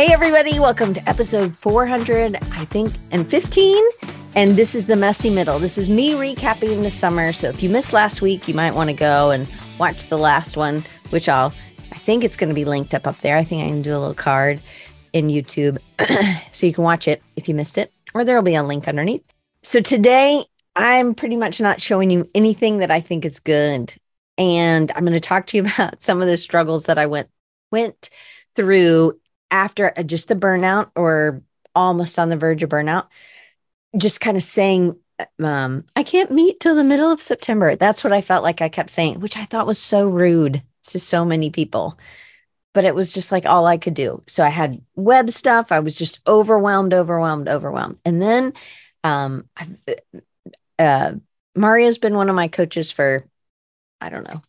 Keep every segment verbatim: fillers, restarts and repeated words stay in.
Hey, everybody. Welcome to episode four hundred, I think, and fifteen. And this is The Messy Middle. This is me recapping the summer. So if you missed last week, you might want to go and watch the last one, which I'll, I think it's going to be linked up up there. I think I can do a little card in YouTube so you can watch it if you missed it, or there'll be a link underneath. So today I'm pretty much not showing you anything that I think is good. And I'm going to talk to you about some of the struggles that I went, went through after just the burnout or almost on the verge of burnout, just kind of saying, um, I can't meet till the middle of September. That's what I felt like I kept saying, which I thought was so rude to so many people, but it was just like all I could do. So I had web stuff. I was just overwhelmed, overwhelmed, overwhelmed. And then um, uh, Mario's been one of my coaches for, I don't know,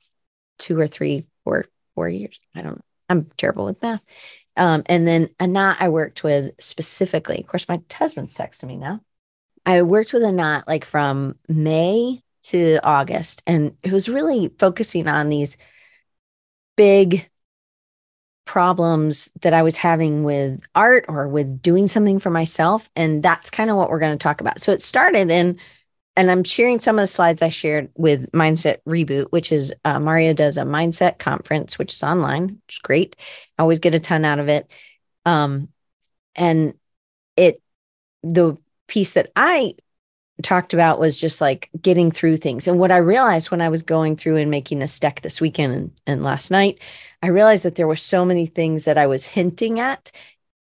two or three or four years. I don't know. I'm terrible with math. Um, and then Anat I worked with specifically. Of course, my husband's texting me now. I worked with Anat like from May to August, and it was really focusing on these big problems that I was having with art or with doing something for myself. And that's kind of what we're going to talk about. So it started in, and I'm sharing some of the slides I shared with Mindset Reboot, which is uh, Mario does a mindset conference, which is online. It's great. I always get a ton out of it. Um, and it, the piece that I talked about was just like getting through things. And what I realized when I was going through and making this deck this weekend and, and last night, I realized that there were so many things that I was hinting at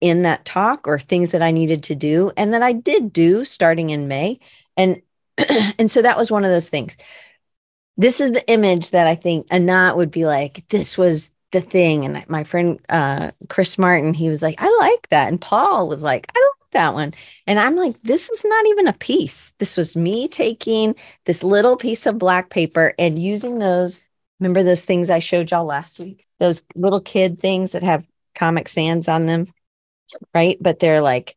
in that talk or things that I needed to do and that I did do starting in May. And and so that was one of those things. This is the image that I think Anat would be like, this was the thing. And my friend, uh, Chris Martin, he was like, I like that. And Paul was like, I like that one. And I'm like, this is not even a piece. This was me taking this little piece of black paper and using those. Remember those things I showed y'all last week? Those little kid things that have Comic Sans on them, right? But they're like,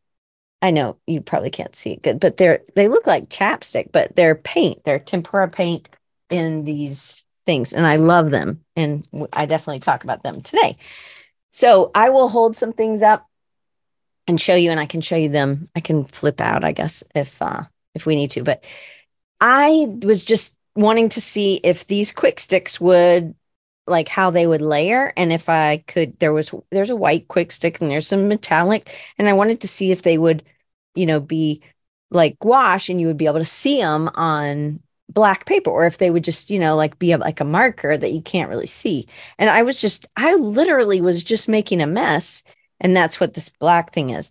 I know you probably can't see it good, but they're, they look like chapstick, but they're paint, they're tempera paint in these things. And I love them. And I definitely talk about them today. So I will hold some things up and show you, and I can show you them. I can flip out, I guess, if, uh, if we need to, but I was just wanting to see if these quick sticks would, like how they would layer. And if I could, there was, there's a white quick stick and there's some metallic, and I wanted to see if they would, you know, be like gouache and you would be able to see them on black paper, or if they would just, you know, like be a, like a marker that you can't really see. And I was just, I literally was just making a mess. And that's what this black thing is.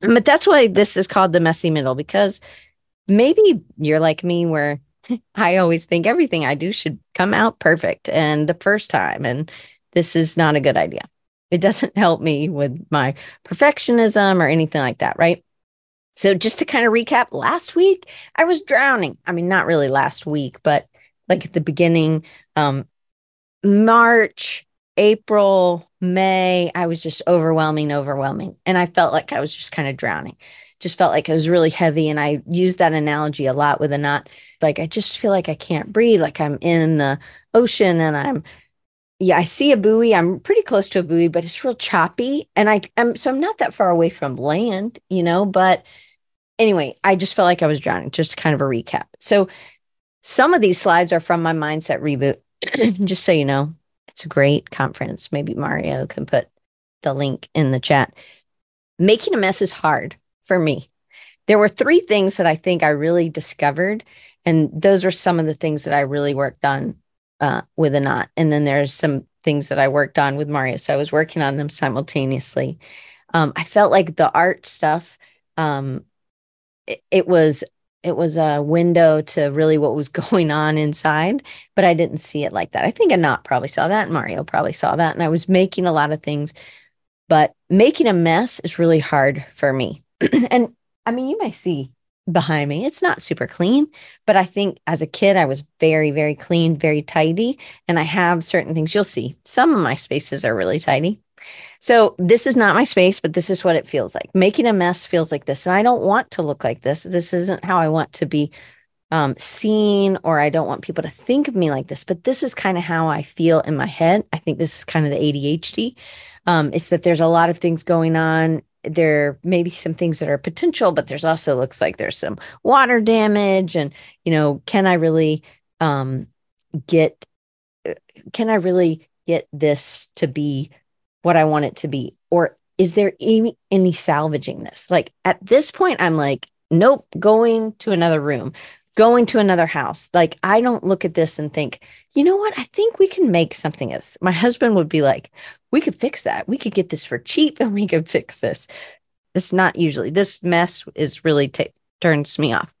But that's why this is called The Messy Middle, because maybe you're like me where I always think everything I do should come out perfect and the first time. And this is not a good idea. It doesn't help me with my perfectionism or anything like that, right? So just to kind of recap, last week I was drowning. I mean, not really last week, but like at the beginning, um, March, April, May, I was just overwhelming, overwhelming. And I felt like I was just kind of drowning. Just felt like it was really heavy. And I use that analogy a lot with Anat. Like, I just feel like I can't breathe. Like I'm in the ocean and I'm, yeah, I see a buoy. I'm pretty close to a buoy, but it's real choppy. And I am, so I'm not that far away from land, you know, but anyway, I just felt like I was drowning, just kind of a recap. So some of these slides are from my Mindset Reboot, just so you know, it's a great conference. Maybe Mario can put the link in the chat. Making a mess is hard. For me, there were three things that I think I really discovered, and those were some of the things that I really worked on uh, with Anat. And then there's some things that I worked on with Mario. So I was working on them simultaneously. Um, I felt like the art stuff, um, it, it was it was a window to really what was going on inside, but I didn't see it like that. I think Anat probably saw that, and Mario probably saw that, and I was making a lot of things, but making a mess is really hard for me. And I mean, you may see behind me, it's not super clean, but I think as a kid, I was very, very clean, very tidy. And I have certain things you'll see. Some of my spaces are really tidy. So this is not my space, but this is what it feels like. Making a mess feels like this. And I don't want to look like this. This isn't how I want to be um, seen, or I don't want people to think of me like this, but this is kind of how I feel in my head. I think this is kind of the A D H D. Um, it's that there's a lot of things going on. There may be some things that are potential, but there's also looks like there's some water damage. And, you know, can I really um, get, can I really get this to be what I want it to be? Or is there any, any salvaging this? Like at this point, I'm like, nope, going to another room, going to another house. Like, I don't look at this and think, you know what? I think we can make something else. My husband would be like, we could fix that. We could get this for cheap and we could fix this. It's not usually, this mess is really t- turns me off.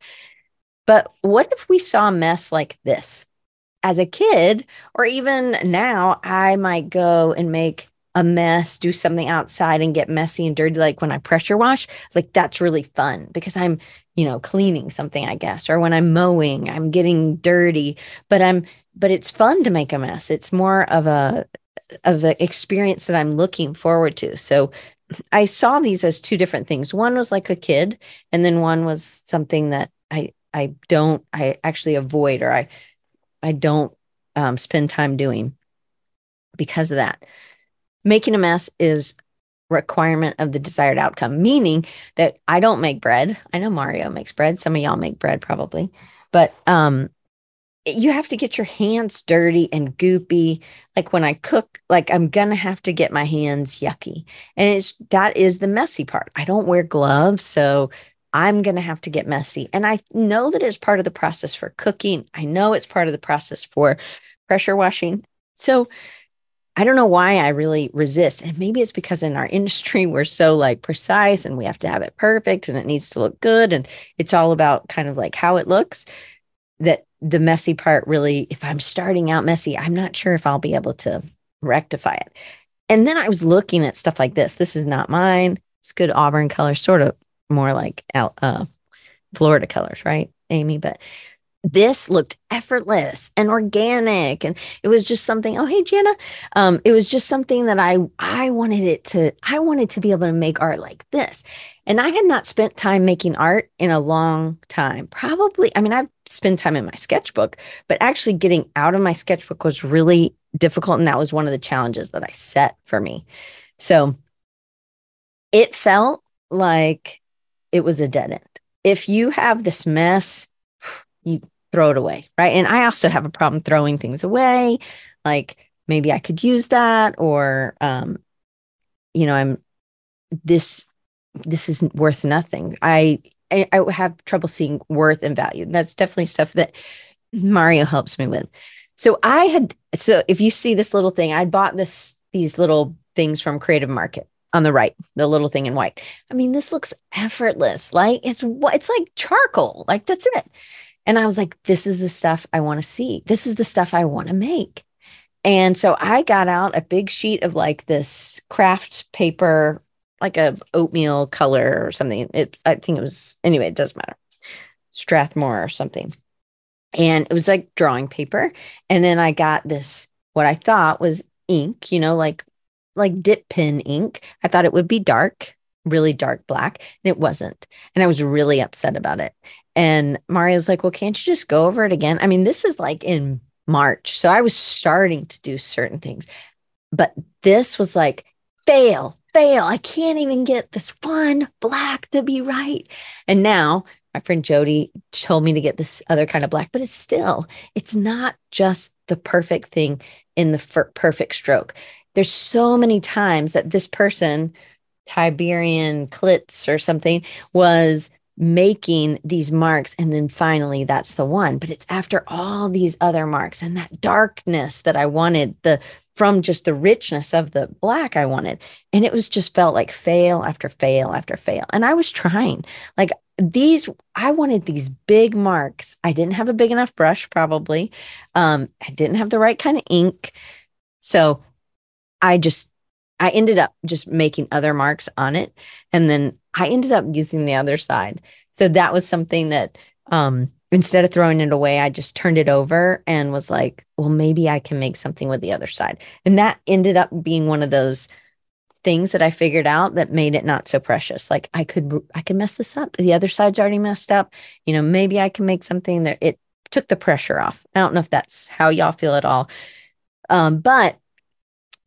But what if we saw a mess like this? As a kid, or even now, I might go and make a mess, do something outside and get messy and dirty. Like when I pressure wash, like that's really fun because I'm, you know, cleaning something, I guess, or when I'm mowing, I'm getting dirty, but I'm, but it's fun to make a mess. It's more of a, of the experience that I'm looking forward to. So I saw these as two different things. One was like a kid, and then one was something that I, I don't, I actually avoid, or I, I don't um, spend time doing because of that. Making a mess is requirement of the desired outcome, meaning that I don't make bread. I know Mario makes bread. Some of y'all make bread probably, but um, you have to get your hands dirty and goopy. Like when I cook, like I'm going to have to get my hands yucky. And it's, that is the messy part. I don't wear gloves, so I'm going to have to get messy. And I know that it's part of the process for cooking. I know it's part of the process for pressure washing. So I don't know why I really resist. And maybe it's because in our industry, we're so like precise and we have to have it perfect and it needs to look good. And it's all about kind of like how it looks, that the messy part really, if I'm starting out messy, I'm not sure if I'll be able to rectify it. And then I was looking at stuff like this. This is not mine. It's good auburn color, sort of. More like uh, Florida colors, right, Amy? But this looked effortless and organic, and it was just something. Oh, hey, Jenna, um, it was just something that I I wanted it to. I wanted to be able to make art like this, and I had not spent time making art in a long time. Probably, I mean, I've spent time in my sketchbook, but actually getting out of my sketchbook was really difficult, and that was one of the challenges that I set for me. So it felt like it was a dead end. If you have this mess, you throw it away, right? And I also have a problem throwing things away. Like maybe I could use that, or, um, you know, I'm this, this is worth nothing. I, I, I have trouble seeing worth and value. That's definitely stuff that Mario helps me with. So I had, so if you see this little thing, I bought this, these little things from Creative Market. On the right, the little thing in white. I mean, this looks effortless. Like it's what it's like charcoal. Like that's it. And I was like, this is the stuff I want to see. This is the stuff I want to make. And so I got out a big sheet of like this craft paper, like a oatmeal color or something. It, I think it was, anyway, it doesn't matter. Strathmore or something. And it was like drawing paper. And then I got this, what I thought was ink, you know, like like dip pen ink. I thought it would be dark, really dark black, and it wasn't. And I was really upset about it. And Mario's like, well, can't you just go over it again? I mean, this is like in March. So I was starting to do certain things, but this was like, fail, fail. I can't even get this one black to be right. And now my friend Jody told me to get this other kind of black, but it's still, it's not just the perfect thing in the f- perfect stroke. There's so many times that this person, Tiberian Klitz or something, was making these marks. And then finally, that's the one. But it's after all these other marks and that darkness that I wanted, the from just the richness of the black I wanted. And it was just felt like fail after fail after fail. And I was trying. Like these, I wanted these big marks. I didn't have a big enough brush, probably. Um, I didn't have the right kind of ink. So I just, I ended up just making other marks on it. And then I ended up using the other side. So that was something that um, instead of throwing it away, I just turned it over and was like, well, maybe I can make something with the other side. And that ended up being one of those things that I figured out that made it not so precious. Like I could, I could mess this up. The other side's already messed up. You know, maybe I can make something that it took the pressure off. I don't know if that's how y'all feel at all. Um, but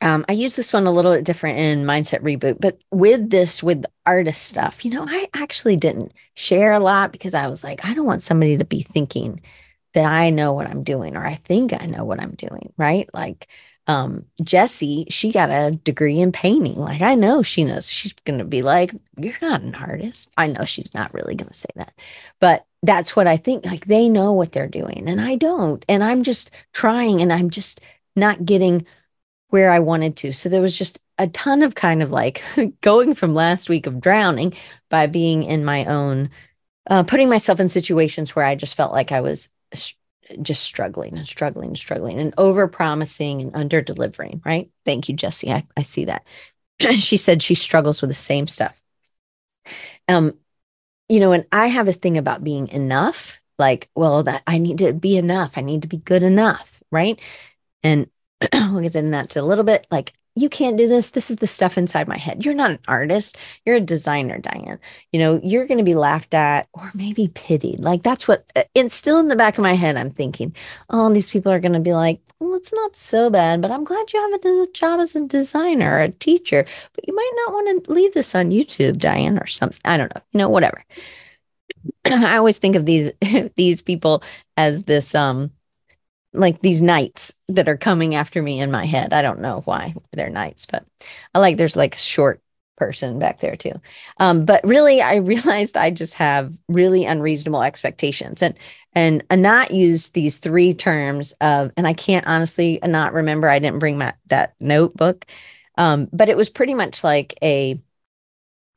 um, I use this one a little bit different in Mindset Reboot, but with this, with the artist stuff, you know, I actually didn't share a lot because I was like, I don't want somebody to be thinking that I know what I'm doing, or I think I know what I'm doing, right? Like, Um, Jessie, she got a degree in painting. Like, I know she knows. She's going to be like, you're not an artist. I know she's not really going to say that, but that's what I think. Like, they know what they're doing and I don't, and I'm just trying and I'm just not getting where I wanted to. So there was just a ton of kind of like going from last week of drowning by being in my own, uh, putting myself in situations where I just felt like I was st- just struggling and struggling and struggling and over promising and under delivering, right? Thank you, Jessie. I, I see that. She said she struggles with the same stuff. Um, you know, and I have a thing about being enough, like, well, that I need to be enough. I need to be good enough, right? And we'll get into that to a little bit. Like, you can't do this. This is the stuff inside my head. You're not an artist. You're a designer, Diane. You know, you're going to be laughed at or maybe pitied. Like, that's what, it's still in the back of my head. I'm thinking, oh, these people are going to be like, well, it's not so bad, but I'm glad you have a job as a designer or a teacher, but you might not want to leave this on YouTube, Diane, or something. I don't know, you know, whatever. I always think of these, these people as this, um, like these knights that are coming after me in my head. I don't know why they're knights, but I like, there's like a short person back there too. Um, but really I realized I just have really unreasonable expectations, and, and Anat used these three terms of, and I can't honestly not remember, I didn't bring my, that notebook. Um, but it was pretty much like a,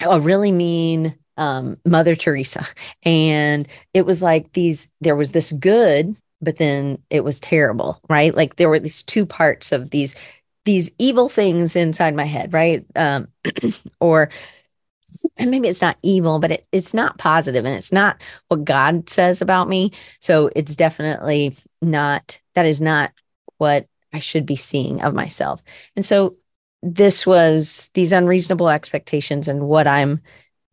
a really mean, um, Mother Teresa. And it was like these, there was this good, but then it was terrible, right? Like there were these two parts of these, these evil things inside my head, right? Um, or and maybe it's not evil, but it, it's not positive and it's not what God says about me. So it's definitely not, that is not what I should be seeing of myself. And so this was these unreasonable expectations and what I'm,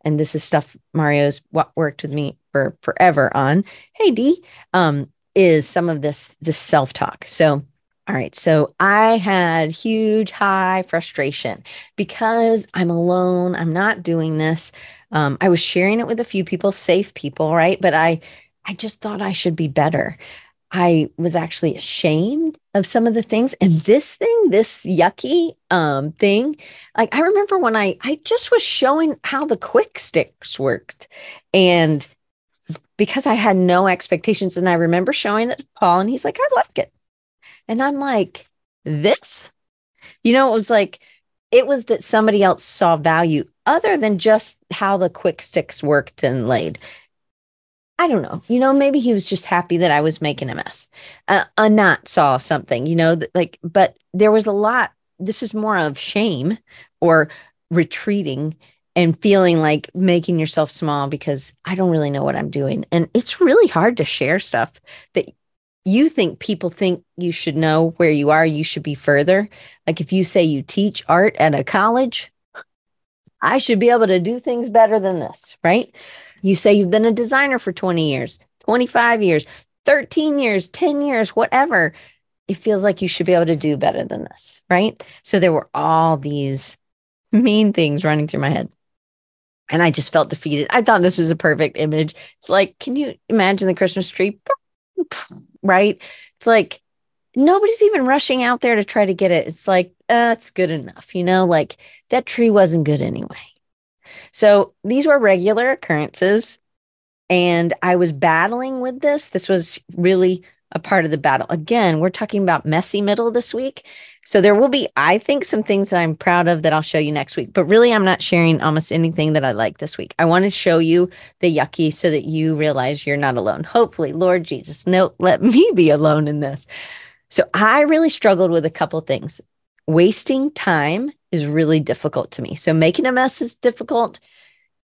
and this is stuff Mario's worked with me for forever on. Hey, D. Um, is some of this, this self-talk. So, all right. So I had huge, high frustration because I'm alone. I'm not doing this. Um, I was sharing it with a few people, safe people, right? But I, I just thought I should be better. I was actually ashamed of some of the things. And this thing, this yucky um, thing, like I remember when I, I just was showing how the quick sticks worked, and because I had no expectations. And I remember showing it to Paul and he's like, I like it. And I'm like, this, you know, it was like, it was that somebody else saw value other than just how the quick sticks worked and laid. I don't know. You know, maybe he was just happy that I was making a mess. Uh, Anat saw something, you know, like, but there was a lot, this is more of shame or retreating and feeling like making yourself small because I don't really know what I'm doing. And it's really hard to share stuff that you think people think you should know where you are, you should be further. Like if you say you teach art at a college, I should be able to do things better than this, right? You say you've been a designer for twenty years, twenty-five years, thirteen years, ten years, whatever. It feels like you should be able to do better than this, right? So there were all these mean things running through my head. And I just felt defeated. I thought this was a perfect image. It's like, can you imagine the Christmas tree? Right? It's like, nobody's even rushing out there to try to get it. It's like, uh, it's good enough. You know, like that tree wasn't good anyway. So these were regular occurrences. And I was battling with this. This was really a part of the battle. Again, we're talking about messy middle this week. So there will be, I think, some things that I'm proud of that I'll show you next week. But really, I'm not sharing almost anything that I like this week. I want to show you the yucky so that you realize you're not alone. Hopefully, Lord Jesus, no, let me be alone in this. So I really struggled with a couple of things. Wasting time is really difficult to me. So making a mess is difficult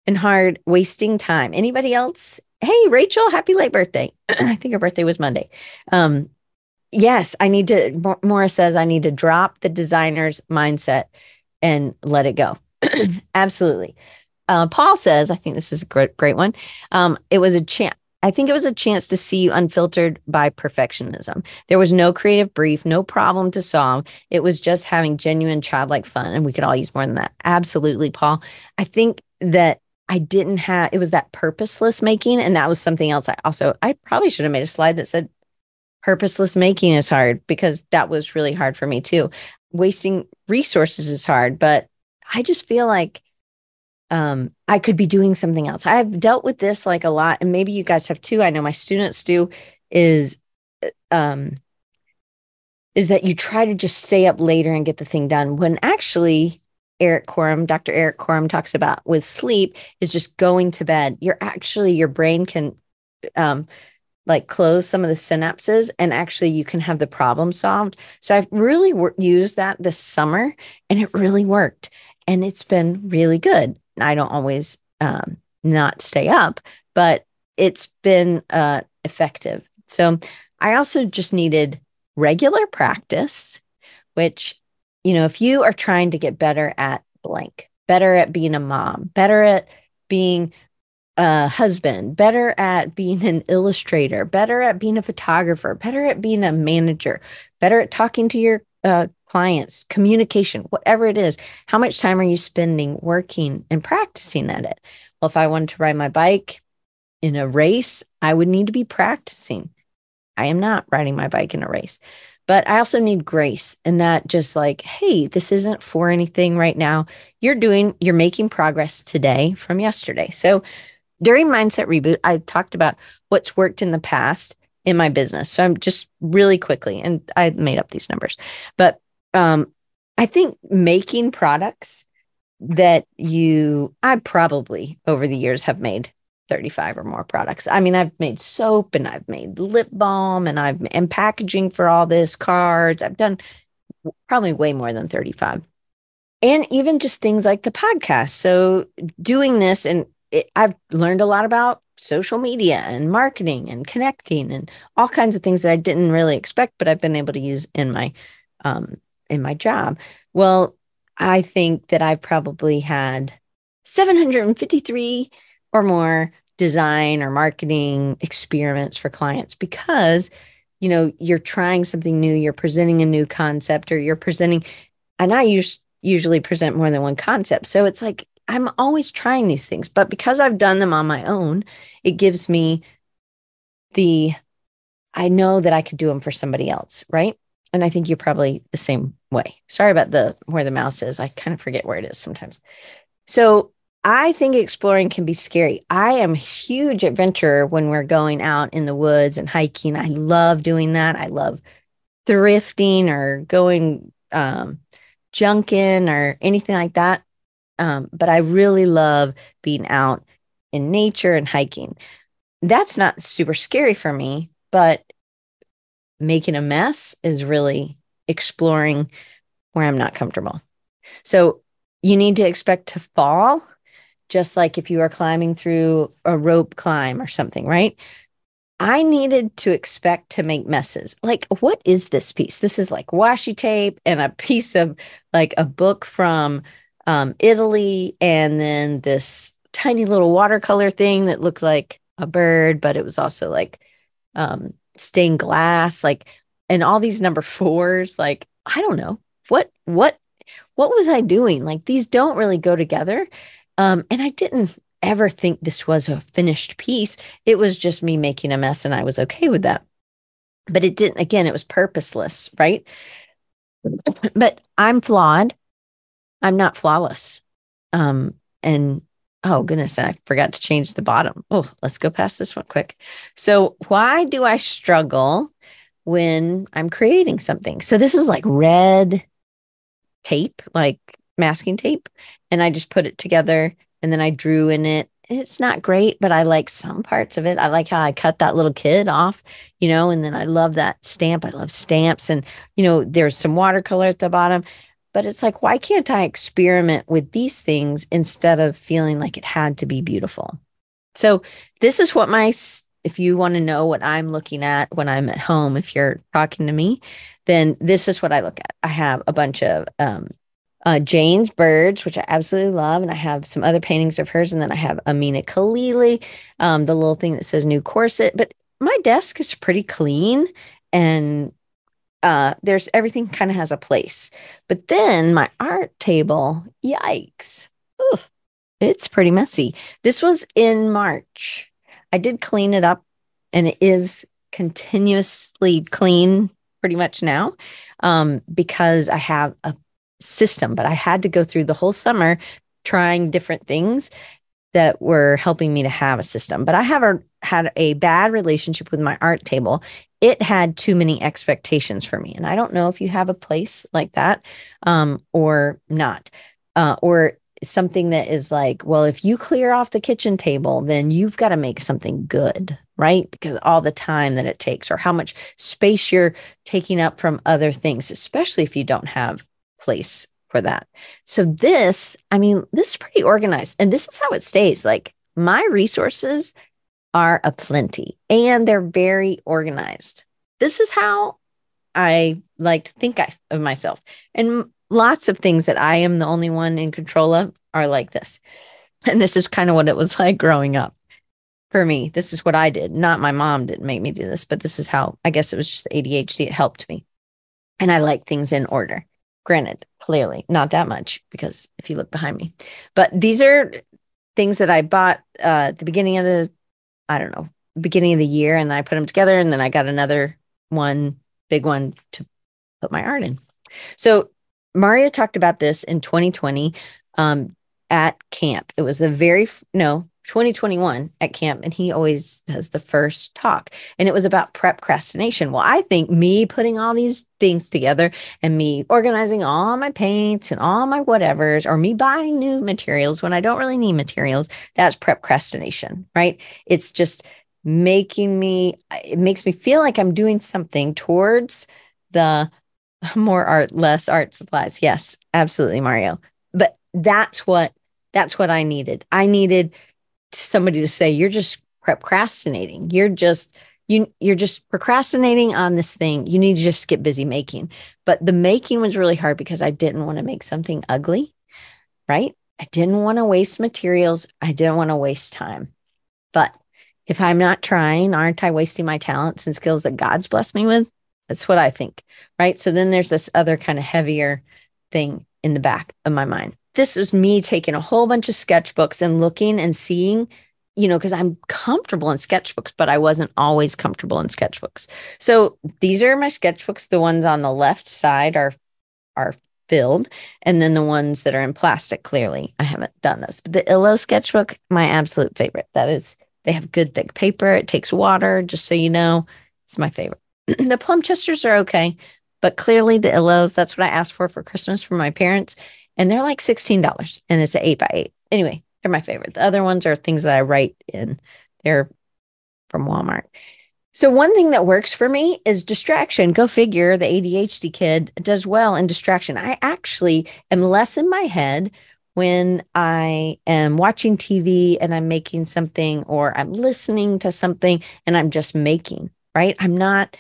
and hard. Wasting time. Anybody else? Hey, Rachel, happy late birthday. I think her birthday was Monday. Um, yes, I need to, Maura says, I need to drop the designer's mindset and let it go. Absolutely. Uh, Paul says, I think this is a great, great one. Um, it was a chance. I think it was a chance to see you unfiltered by perfectionism. There was no creative brief, no problem to solve. It was just having genuine childlike fun. And we could all use more than that. Absolutely, Paul. I think that I didn't have, it was that purposeless making. And that was something else. I also, I probably should have made a slide that said purposeless making is hard, because that was really hard for me too. Wasting resources is hard, but I just feel like Um, I could be doing something else. I've dealt with this like a lot, and maybe you guys have too. I know my students do, is, um, is that you try to just stay up later and get the thing done, when actually Eric Corum, Doctor Eric Corum talks about with sleep is just going to bed. You're actually, your brain can, um, like close some of the synapses, and actually you can have the problem solved. So I've really wor- used that this summer, and it really worked, and it's been really good. I don't always um, not stay up, but it's been uh, effective. So I also just needed regular practice, which, you know, if you are trying to get better at blank, better at being a mom, better at being a husband, better at being an illustrator, better at being a photographer, better at being a manager, better at talking to your uh, clients, communication, whatever it is, how much time are you spending working and practicing at it? Well, if I wanted to ride my bike in a race, I would need to be practicing. I am not riding my bike in a race, but I also need grace, and that just like, hey, this isn't for anything right now. You're doing, you're making progress today from yesterday. So during Mindset Reboot, I talked about what's worked in the past in my business. So I'm just really quickly, and I made up these numbers, but Um, I think making products that you, I probably over the years have made thirty-five or more products. I mean, I've made soap, and I've made lip balm, and I've and packaging for all this, cards. I've done probably way more than thirty-five, and even just things like the podcast. So doing this, and it, I've learned a lot about social media and marketing and connecting and all kinds of things that I didn't really expect, but I've been able to use in my, um, in my job. Well, I think that I probably had seven hundred fifty-three or more design or marketing experiments for clients, because, you know, you're trying something new, you're presenting a new concept, or you're presenting, and I us- usually present more than one concept. So it's like, I'm always trying these things, but because I've done them on my own, it gives me the, I know that I could do them for somebody else, right? And I think you're probably the same way. Sorry about the where the mouse is. I kind of forget where it is sometimes. So I think exploring can be scary. I am a huge adventurer when we're going out in the woods and hiking. I love doing that. I love thrifting or going um, junking or anything like that. Um, but I really love being out in nature and hiking. That's not super scary for me, but making a mess is really exploring where I'm not comfortable. So you need to expect to fall, just like if you are climbing through a rope climb or something, right? I needed to expect to make messes. Like, what is this piece? This is like washi tape and a piece of like a book from um, Italy, and then this tiny little watercolor thing that looked like a bird, but it was also like, um, stained glass, like, and all these number fours, like, I don't know what, what, what was I doing? Like, these don't really go together. Um, and I didn't ever think this was a finished piece. It was just me making a mess, and I was okay with that, but it didn't, again, it was purposeless, right? But I'm flawed. I'm not flawless. Um, and oh, goodness, I forgot to change the bottom. Oh, let's go past this one quick. So why do I struggle when I'm creating something? So this is like red tape, like masking tape, and I just put it together, and then I drew in it. It's not great, but I like some parts of it. I like how I cut that little kid off, you know, and then I love that stamp. I love stamps, and, you know, there's some watercolor at the bottom. But it's like, why can't I experiment with these things instead of feeling like it had to be beautiful? So this is what my, if you want to know what I'm looking at when I'm at home, if you're talking to me, then this is what I look at. I have a bunch of um, uh, Jane's birds, which I absolutely love. And I have some other paintings of hers. And then I have Amina Khalili, um, the little thing that says new corset. But my desk is pretty clean, and uh, there's everything kind of has a place. But then my art table, yikes, oof, it's pretty messy. This was in March. I did clean it up, and it is continuously clean pretty much now, um, because I have a system, but I had to go through the whole summer trying different things that were helping me to have a system. But I have a, had a bad relationship with my art table. It had too many expectations for me. And I don't know if you have a place like that, um, or not, uh, or something that is like, well, if you clear off the kitchen table, then you've got to make something good, right? Because all the time that it takes, or how much space you're taking up from other things, especially if you don't have place for that. So this, I mean, this is pretty organized, and this is how it stays. Like, my resources are aplenty, and they're very organized. This is how I like to think I, of myself. And lots of things that I am the only one in control of are like this. And this is kind of what it was like growing up for me. This is what I did. Not my mom didn't make me do this, but this is how, I guess it was just the A D H D. It helped me. And I like things in order. Granted, clearly not that much, because if you look behind me, but these are things that I bought uh, at the beginning of the, I don't know, beginning of the year. And I put them together, and then I got another one, big one, to put my art in. So Mario talked about this in twenty twenty um, at camp. It was the very, f- no, twenty twenty-one at camp. And he always has the first talk. And it was about procrastination. Well, I think me putting all these things together and me organizing all my paints and all my whatevers, or me buying new materials when I don't really need materials, that's procrastination, right? It's just making me, it makes me feel like I'm doing something towards the more art, less art supplies. Yes, absolutely, Mario. But that's what, that's what I needed. I needed somebody to say, you're just procrastinating. You're just, you, you're just procrastinating on this thing. You need to just get busy making. But the making was really hard, because I didn't want to make something ugly, right? I didn't want to waste materials. I didn't want to waste time. But if I'm not trying, aren't I wasting my talents and skills that God's blessed me with? That's what I think, right? So then there's this other kind of heavier thing in the back of my mind. This was me taking a whole bunch of sketchbooks and looking and seeing, you know, because I'm comfortable in sketchbooks, but I wasn't always comfortable in sketchbooks. So these are my sketchbooks. The ones on the left side are are filled, and then the ones that are in plastic, clearly I haven't done those. But the Illo sketchbook, my absolute favorite. That is, they have good thick paper. It takes water, just so you know. It's my favorite. The Plumchesters are okay, but clearly the Illos, that's what I asked for for Christmas from my parents. And they're like sixteen dollars, and it's an eight by eight. Anyway, they're my favorite. The other ones are things that I write in. They're from Walmart. So one thing that works for me is distraction. Go figure, the A D H D kid does well in distraction. I actually am less in my head when I am watching T V and I'm making something, or I'm listening to something and I'm just making, right? I'm not...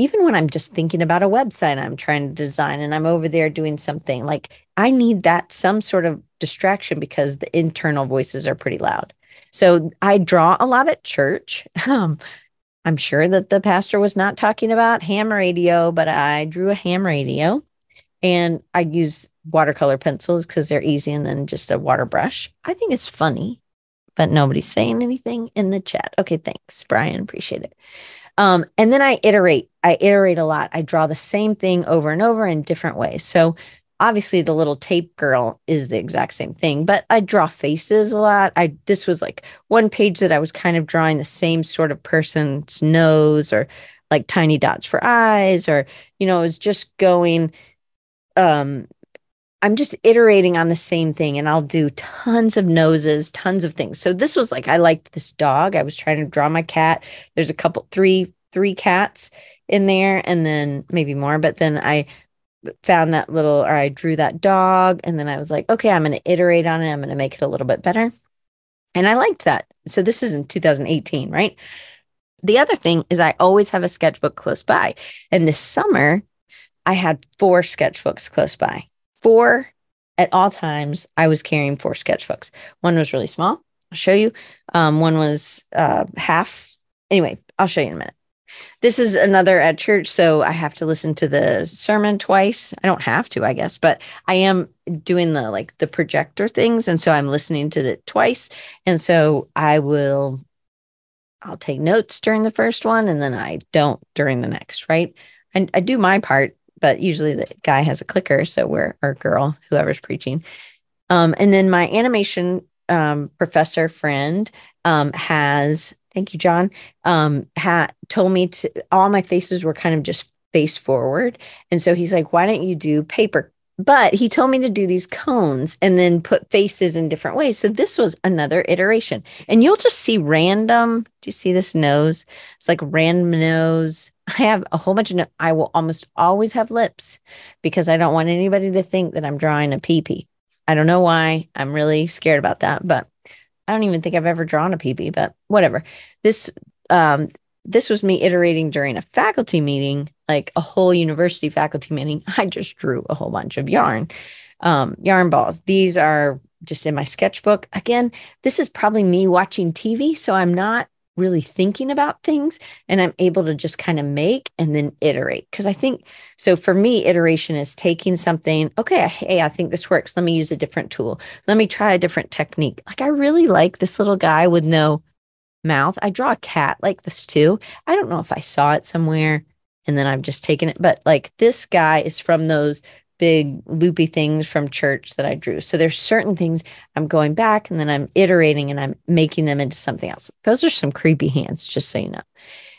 Even when I'm just thinking about a website I'm trying to design and I'm over there doing something, like I need that some sort of distraction, because the internal voices are pretty loud. So I draw a lot at church. Um, I'm sure that the pastor was not talking about ham radio, but I drew a ham radio, and I use watercolor pencils because they're easy, and then just a water brush. I think it's funny, but nobody's saying anything in the chat. Okay, thanks, Brian. Appreciate it. Um, and then I iterate, I iterate a lot. I draw the same thing over and over in different ways. So obviously the little tape girl is the exact same thing, but I draw faces a lot. I, this was like one page that I was kind of drawing the same sort of person's nose, or like tiny dots for eyes, or, you know, it was just going, um, I'm just iterating on the same thing, and I'll do tons of noses, tons of things. So this was like, I liked this dog. I was trying to draw my cat. There's a couple, three, three cats in there, and then maybe more. But then I found that little, or I drew that dog, and then I was like, okay, I'm going to iterate on it. I'm going to make it a little bit better. And I liked that. So this is in two thousand eighteen, right? The other thing is I always have a sketchbook close by. And this summer I had four sketchbooks close by. Four at all times, I was carrying four sketchbooks. One was really small. I'll show you. Um, one was uh, half. Anyway, I'll show you in a minute. This is another at church, so I have to listen to the sermon twice. I don't have to, I guess, but I am doing the like the projector things, and so I'm listening to it twice. And so I will, I'll take notes during the first one, and then I don't during the next, right? And I do my part, but usually the guy has a clicker, so we're our girl, whoever's preaching. Um, and then my animation um, professor friend um, has. Thank you, John. Um, ha- told me to all my faces were kind of just face forward. And so he's like, why don't you do paper? But he told me to do these cones and then put faces in different ways. So this was another iteration. And you'll just see random. Do you see this nose? It's like random nose. I have a whole bunch of, no- I will almost always have lips because I don't want anybody to think that I'm drawing a pee-pee. I don't know why. I'm really scared about that, but I don't even think I've ever drawn a P B, but whatever. This um, this was me iterating during a faculty meeting, like a whole university faculty meeting. I just drew a whole bunch of yarn, um, yarn balls. These are just in my sketchbook. Again, this is probably me watching T V, so I'm not really thinking about things, and I'm able to just kind of make and then iterate. Because I think, so for me, iteration is taking something, okay, hey, I think this works. Let me use a different tool. Let me try a different technique. Like I really like this little guy with no mouth. I draw a cat like this too. I don't know if I saw it somewhere and then I've just taken it, but like this guy is from those big loopy things from church that I drew. So there's certain things I'm going back and then I'm iterating and I'm making them into something else. Those are some creepy hands, just so you know.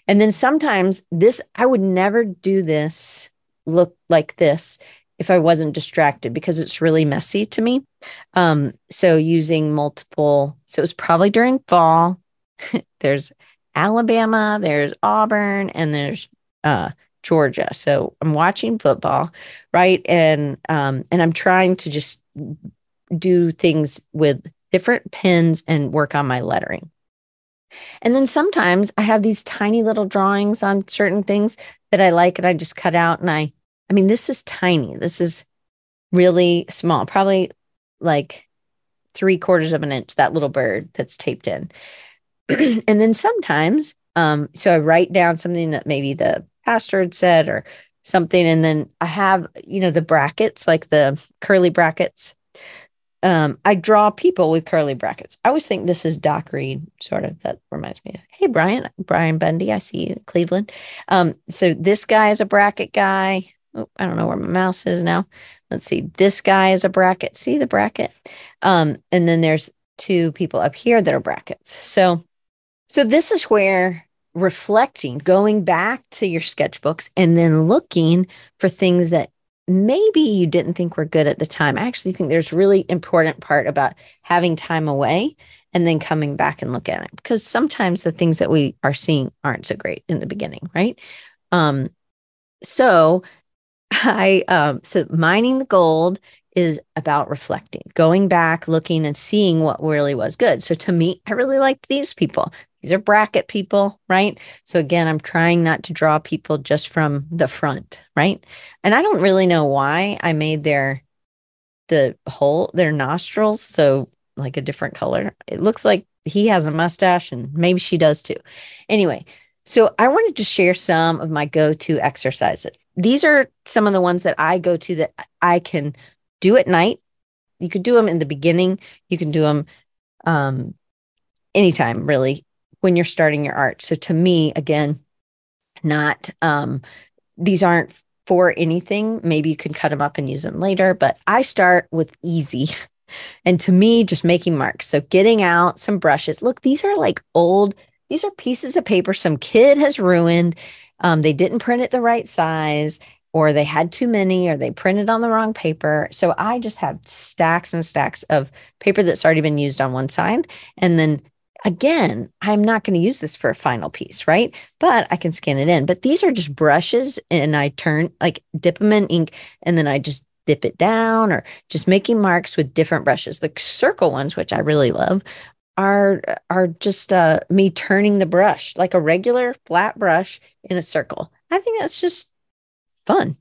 And then sometimes this, I would never do this look like this if I wasn't distracted because it's really messy to me. Um, so using multiple, so it was probably during fall. There's Alabama, there's Auburn, and there's uh Georgia. So I'm watching football, right? And um, and I'm trying to just do things with different pens and work on my lettering. And then sometimes I have these tiny little drawings on certain things that I like and I just cut out. And I, I mean, this is tiny. This is really small, probably like three quarters of an inch, that little bird that's taped in. And then sometimes, um, so I write down something that maybe the pastor had said or something. And then I have, you know, the brackets, like the curly brackets. Um, I draw people with curly brackets. I always think this is Doc Reed, sort of. That reminds me of, hey, Brian, Brian Bundy, I see you in Cleveland. Um, so this guy is a bracket guy. Oh, I don't know where my mouse is now. Let's see. This guy is a bracket. See the bracket? Um, and then there's two people up here that are brackets. So, so this is where reflecting, going back to your sketchbooks and then looking for things that maybe you didn't think were good at the time. I actually think there's really important part about having time away and then coming back and look at it, because sometimes the things that we are seeing aren't so great in the beginning, right? Um, so I, um, so mining the gold is about reflecting, going back, looking and seeing what really was good. So to me, I really liked these people. These are bracket people, right? So again, I'm trying not to draw people just from the front, right? And I don't really know why I made their, the whole, their nostrils so like a different color. It looks like he has a mustache and maybe she does too. Anyway, so I wanted to share some of my go-to exercises. These are some of the ones that I go to that I can do at night. You could do them in the beginning. You can do them um, anytime, really, when you're starting your art. So to me, again, not, um, these aren't for anything. Maybe you can cut them up and use them later, but I start with easy. And to me, just making marks. So getting out some brushes. Look, these are like old, these are pieces of paper some kid has ruined. Um, they didn't print it the right size, or they had too many, or they printed on the wrong paper. So I just have stacks and stacks of paper that's already been used on one side. And then again, I'm not going to use this for a final piece, right? But I can scan it in. But these are just brushes, and I turn, like dip them in ink, and then I just dip it down, or just making marks with different brushes. The circle ones, which I really love, are are just uh, me turning the brush, like a regular flat brush in a circle. I think that's just fun.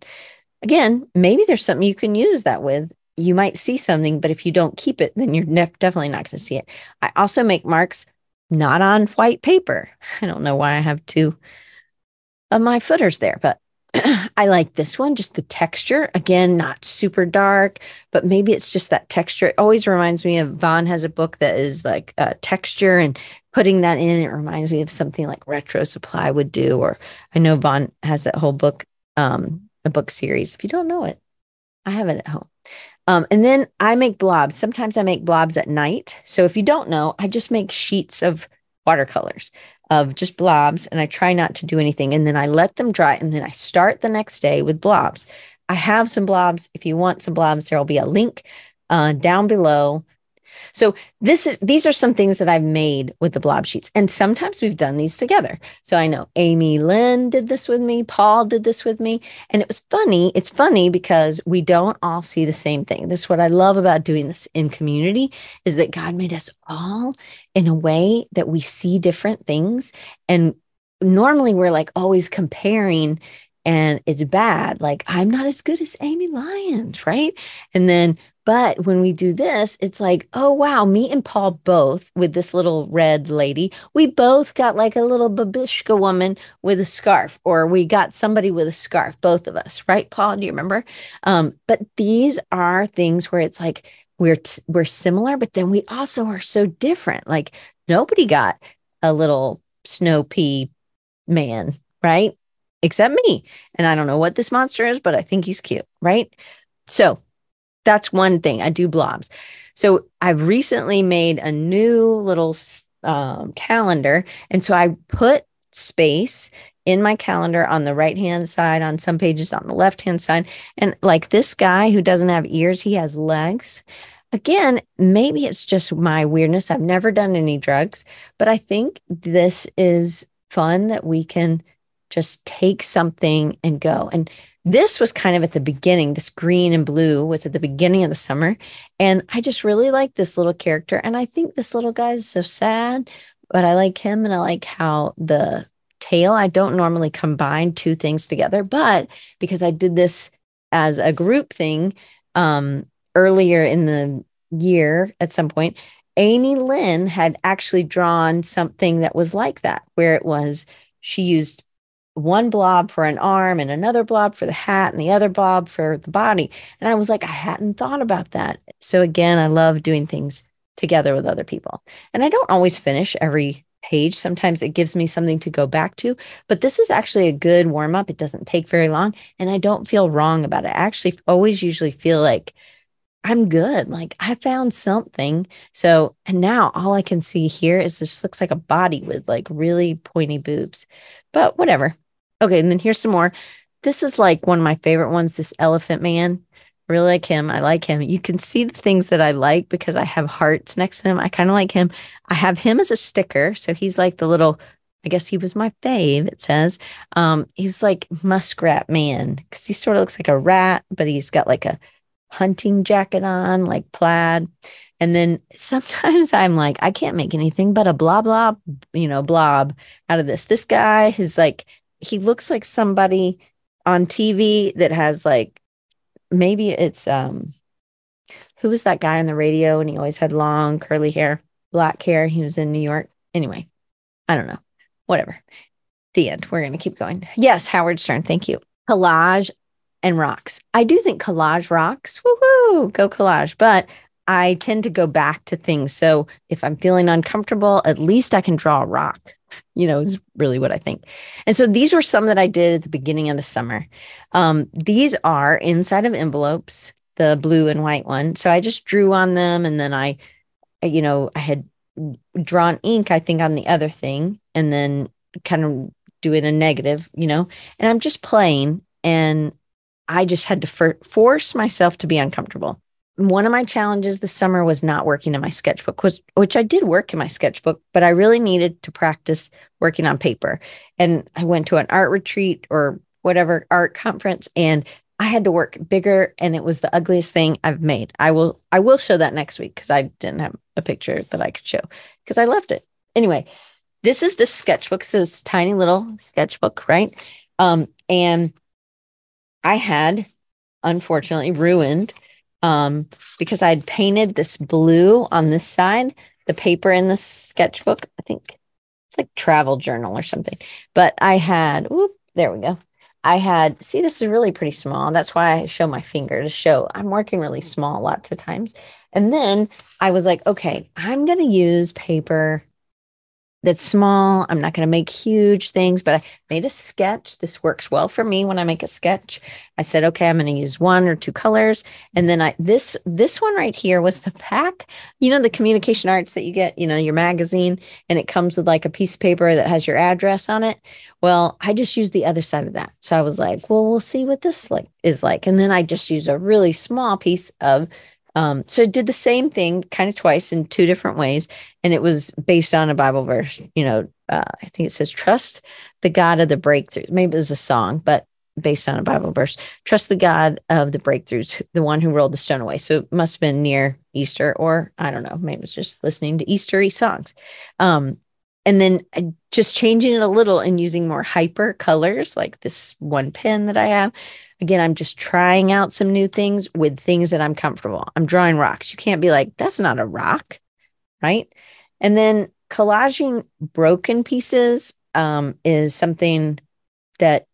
Again, maybe there's something you can use that with you might see something, but if you don't keep it, then you're def- definitely not going to see it. I also make marks not on white paper. I don't know why I have two of my footers there, but I like this one, just the texture. Again, not super dark, but maybe it's just that texture. It always reminds me of, Vaughn has a book that is like uh, texture, and putting that in, it reminds me of something like Retro Supply would do. Or I know Vaughn has that whole book, um, a book series. If you don't know it, I have it at home. Um, and then I make blobs. Sometimes I make blobs at night. So if you don't know, I just make sheets of watercolors, of just blobs, and I try not to do anything. And then I let them dry, and then I start the next day with blobs. I have some blobs. If you want some blobs, there will be a link uh, down below. So this these are some things that I've made with the blob sheets. And sometimes we've done these together. So I know Amy Lynn did this with me. Paul did this with me. And it was funny. It's funny because we don't all see the same thing. This is what I love about doing this in community, is that God made us all in a way that we see different things. And normally we're like always comparing, and it's bad. Like, I'm not as good as Amy Lyons, right? And then But when we do this, it's like, oh, wow, me and Paul both, with this little red lady, we both got like a little babushka woman with a scarf, or we got somebody with a scarf, both of us. Right, Paul? Do you remember? Um, but these are things where it's like we're t- we're similar, but then we also are so different. Like, nobody got a little snow pea man, right? Except me. And I don't know what this monster is, but I think he's cute, right? So that's one thing. I do blobs. So I've recently made a new little um, calendar. And so I put space in my calendar on the right-hand side, on some pages on the left-hand side. And like this guy who doesn't have ears, he has legs. Again, maybe it's just my weirdness. I've never done any drugs, but I think this is fun that we can just take something and go. And this was kind of at the beginning. This green and blue was at the beginning of the summer. And I just really like this little character. And I think this little guy is so sad, but I like him, and I like how the tail, I don't normally combine two things together, but because I did this as a group thing um, earlier in the year at some point, Amy Lynn had actually drawn something that was like that, where it was, she used one blob for an arm and another blob for the hat and the other blob for the body. And I was like, I hadn't thought about that. So again, I love doing things together with other people. And I don't always finish every page. Sometimes it gives me something to go back to, but this is actually a good warm up. It doesn't take very long, and I don't feel wrong about it. I actually always usually feel like I'm good. Like, I found something. So, and now all I can see here is this looks like a body with like really pointy boobs, but whatever. Okay, and then here's some more. This is like one of my favorite ones, this elephant man. I really like him. I like him. You can see the things that I like because I have hearts next to him. I kind of like him. I have him as a sticker. So he's like the little, I guess he was my fave, it says. Um, he was like muskrat man because he sort of looks like a rat, but he's got like a hunting jacket on, like plaid. And then sometimes I'm like, I can't make anything but a blah, blah, you know, blob out of this. This guy is like, he looks like somebody on T V that has like, maybe it's, um, who was that guy on the radio? And he always had long curly hair, black hair. He was in New York. Anyway, I don't know, whatever. The end. We're going to keep going. Yes. Howard Stern. Thank you. Collage and rocks. I do think collage rocks. Woohoo! Go collage. But I tend to go back to things. So if I'm feeling uncomfortable, at least I can draw a rock, you know, is really what I think. And so these were some that I did at the beginning of the summer. Um, these are inside of envelopes, the blue and white one. So I just drew on them, and then I, you know, I had drawn ink, I think, on the other thing, and then kind of doing a negative, you know, and I'm just playing, and I just had to for- force myself to be uncomfortable. One of my challenges this summer was not working in my sketchbook, which, which I did work in my sketchbook, but I really needed to practice working on paper. And I went to an art retreat or whatever art conference, and I had to work bigger, and it was the ugliest thing I've made. I will, I will show that next week because I didn't have a picture that I could show because I left it. Anyway, this is the sketchbook. So it's tiny little sketchbook, right? Um, and I had, unfortunately, ruined um, because I had painted this blue on this side, the paper in the sketchbook. I think it's like travel journal or something. But I had, whoop, there we go. I had, see, this is really pretty small. That's why I show my finger to show I'm working really small lots of times. And then I was like, okay, I'm going to use paper that's small. I'm not going to make huge things, but I made a sketch. This works well for me when I make a sketch. I said, okay, I'm going to use one or two colors. And then I, this, this one right here was the pack, you know, the Communication Arts that you get, you know, your magazine, and it comes with like a piece of paper that has your address on it. Well, I just used the other side of that. So I was like, well, we'll see what this like is like. And then I just used a really small piece of Um, so it did the same thing kind of twice in two different ways. And it was based on a Bible verse, you know, uh, I think it says, trust the God of the breakthroughs. Maybe it was a song, but based on a Bible verse, trust the God of the breakthroughs, the one who rolled the stone away. So it must've been near Easter, or I don't know, maybe it's just listening to Eastery songs. Um, and then just changing it a little and using more hyper colors, like this one pen that I have. Again, I'm just trying out some new things with things that I'm comfortable. I'm drawing rocks. You can't be like, that's not a rock, right? And then collaging broken pieces um, is something that,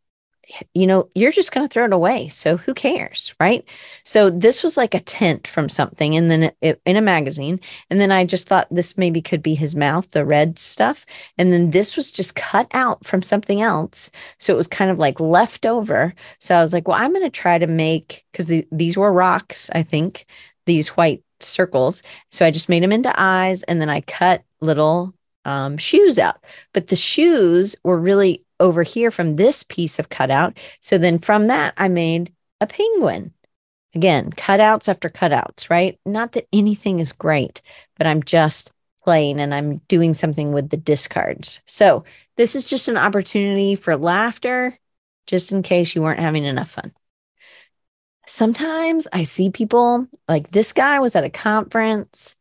you know, you're just going to throw it away. So who cares, right? So this was like a tent from something, and then it, it, in a magazine. And then I just thought this maybe could be his mouth, the red stuff. And then this was just cut out from something else. So it was kind of like left over. So I was like, well, I'm going to try to make, because the, these were rocks, I think, these white circles. So I just made them into eyes, and then I cut little um, shoes out. But the shoes were really over here from this piece of cutout. So then from that, I made a penguin. Again, cutouts after cutouts, right? Not that anything is great, but I'm just playing and I'm doing something with the discards. So this is just an opportunity for laughter, just in case you weren't having enough fun. Sometimes I see people like this guy was at a conference.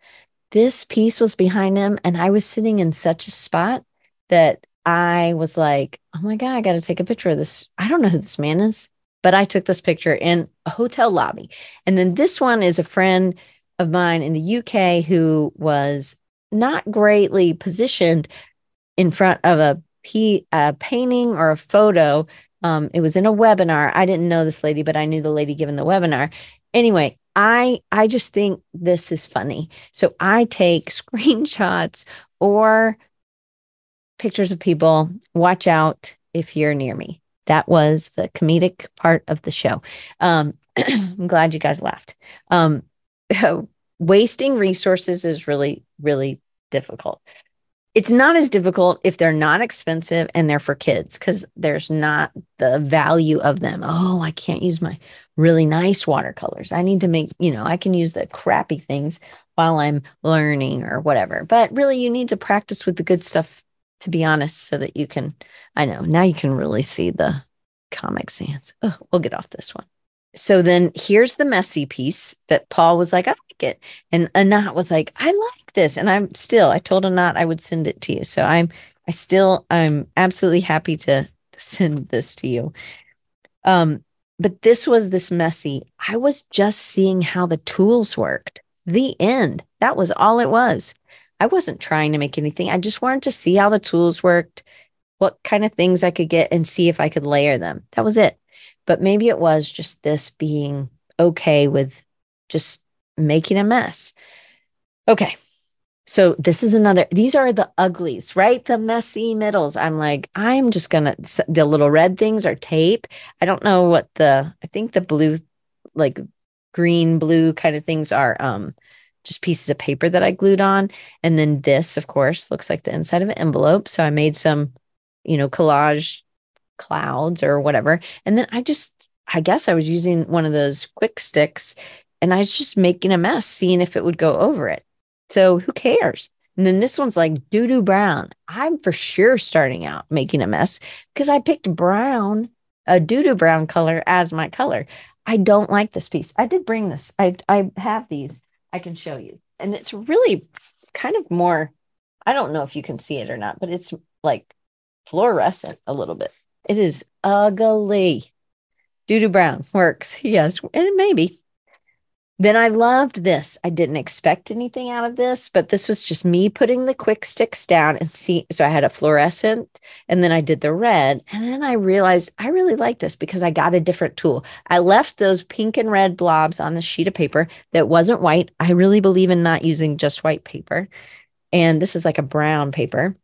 This piece was behind him, and I was sitting in such a spot that I was like, oh my God, I got to take a picture of this. I don't know who this man is, but I took this picture in a hotel lobby. And then this one is a friend of mine in the U K who was not greatly positioned in front of a, p- a painting or a photo. Um, it was in a webinar. I didn't know this lady, but I knew the lady given the webinar. Anyway, I, I just think this is funny. So I take screenshots or pictures of people. Watch out if you're near me. That was the comedic part of the show. Um, I'm glad you guys laughed. Um, wasting resources is really, really difficult. It's not as difficult if they're not expensive and they're for kids, because there's not the value of them. Oh, I can't use my really nice watercolors. I need to make, you know, I can use the crappy things while I'm learning or whatever. But really, you need to practice with the good stuff, to be honest, so that you can, I know, now you can really see the Comic Sans. Oh, we'll get off this one. So then here's the messy piece that Paul was like, I like it. And Anat was like, I like this. And I'm still, I told Anat I would send it to you. So I'm, I still, I'm absolutely happy to send this to you. Um, but this was this messy. I was just seeing how the tools worked. The end. That was all it was. I wasn't trying to make anything. I just wanted to see how the tools worked, what kind of things I could get, and see if I could layer them. That was it. But maybe it was just this being okay with just making a mess. Okay. So this is another, these are the uglies, right? The messy middles. I'm like, I'm just going to, the little red things are tape. I don't know what the, I think the blue, like green, blue kind of things are, um, just pieces of paper that I glued on. And then this, of course, looks like the inside of an envelope. So I made some, you know, collage clouds or whatever. And then I just, I guess I was using one of those quick sticks, and I was just making a mess, seeing if it would go over it. So who cares? And then this one's like doo-doo brown. I'm for sure starting out making a mess because I picked brown, a doo-doo brown color as my color. I don't like this piece. I did bring this. I I have these. I can show you. And it's really kind of more, I don't know if you can see it or not, but it's like fluorescent a little bit. It is ugly. Doo-doo brown works. Yes. And maybe. Then I loved this. I didn't expect anything out of this, but this was just me putting the quick sticks down and see. So I had a fluorescent and then I did the red. And then I realized I really like this because I got a different tool. I left those pink and red blobs on the sheet of paper that wasn't white. I really believe in not using just white paper. And this is like a brown paper.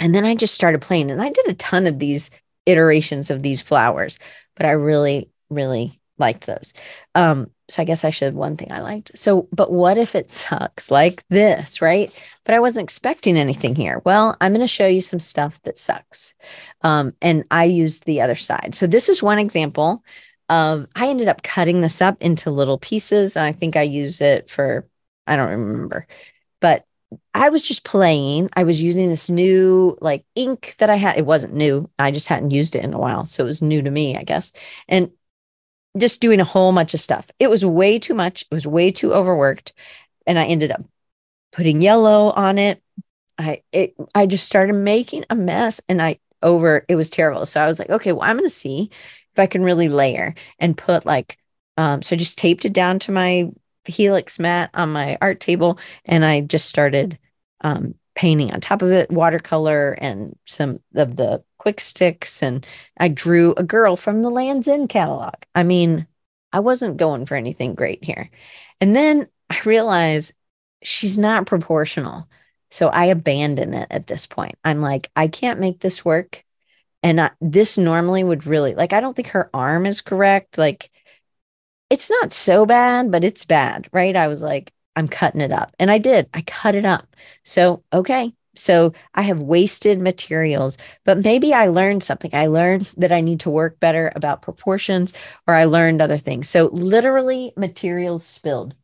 And then I just started playing and I did a ton of these iterations of these flowers, but I really, really liked those. Um, So I guess I should one thing I liked. So, but what if it sucks like this, right? But I wasn't expecting anything here. Well, I'm going to show you some stuff that sucks. Um, and I used the other side. So this is one example of, I ended up cutting this up into little pieces. And I think I used it for, I don't remember, but I was just playing. I was using this new like ink that I had. It wasn't new. I just hadn't used it in a while. So it was new to me, I guess. And just doing a whole bunch of stuff. It was way too much. It was way too overworked. And I ended up putting yellow on it. I it I just started making a mess and I over, it was terrible. So I was like, okay, well, I'm going to see if I can really layer and put like, um, so I just taped it down to my helix mat on my art table. And I just started um, painting on top of it, watercolor and some of the quick sticks, and I drew a girl from the Lands End catalog. I mean, I wasn't going for anything great here. And then I realized she's not proportional. So I abandon it at this point. I'm like, I can't make this work. And I, this normally would really, like, I don't think her arm is correct. Like, it's not so bad, but it's bad, right? I was like, I'm cutting it up. And I did, I cut it up. So, okay. So I have wasted materials, but maybe I learned something. I learned that I need to work better about proportions, or I learned other things. So literally materials spilled.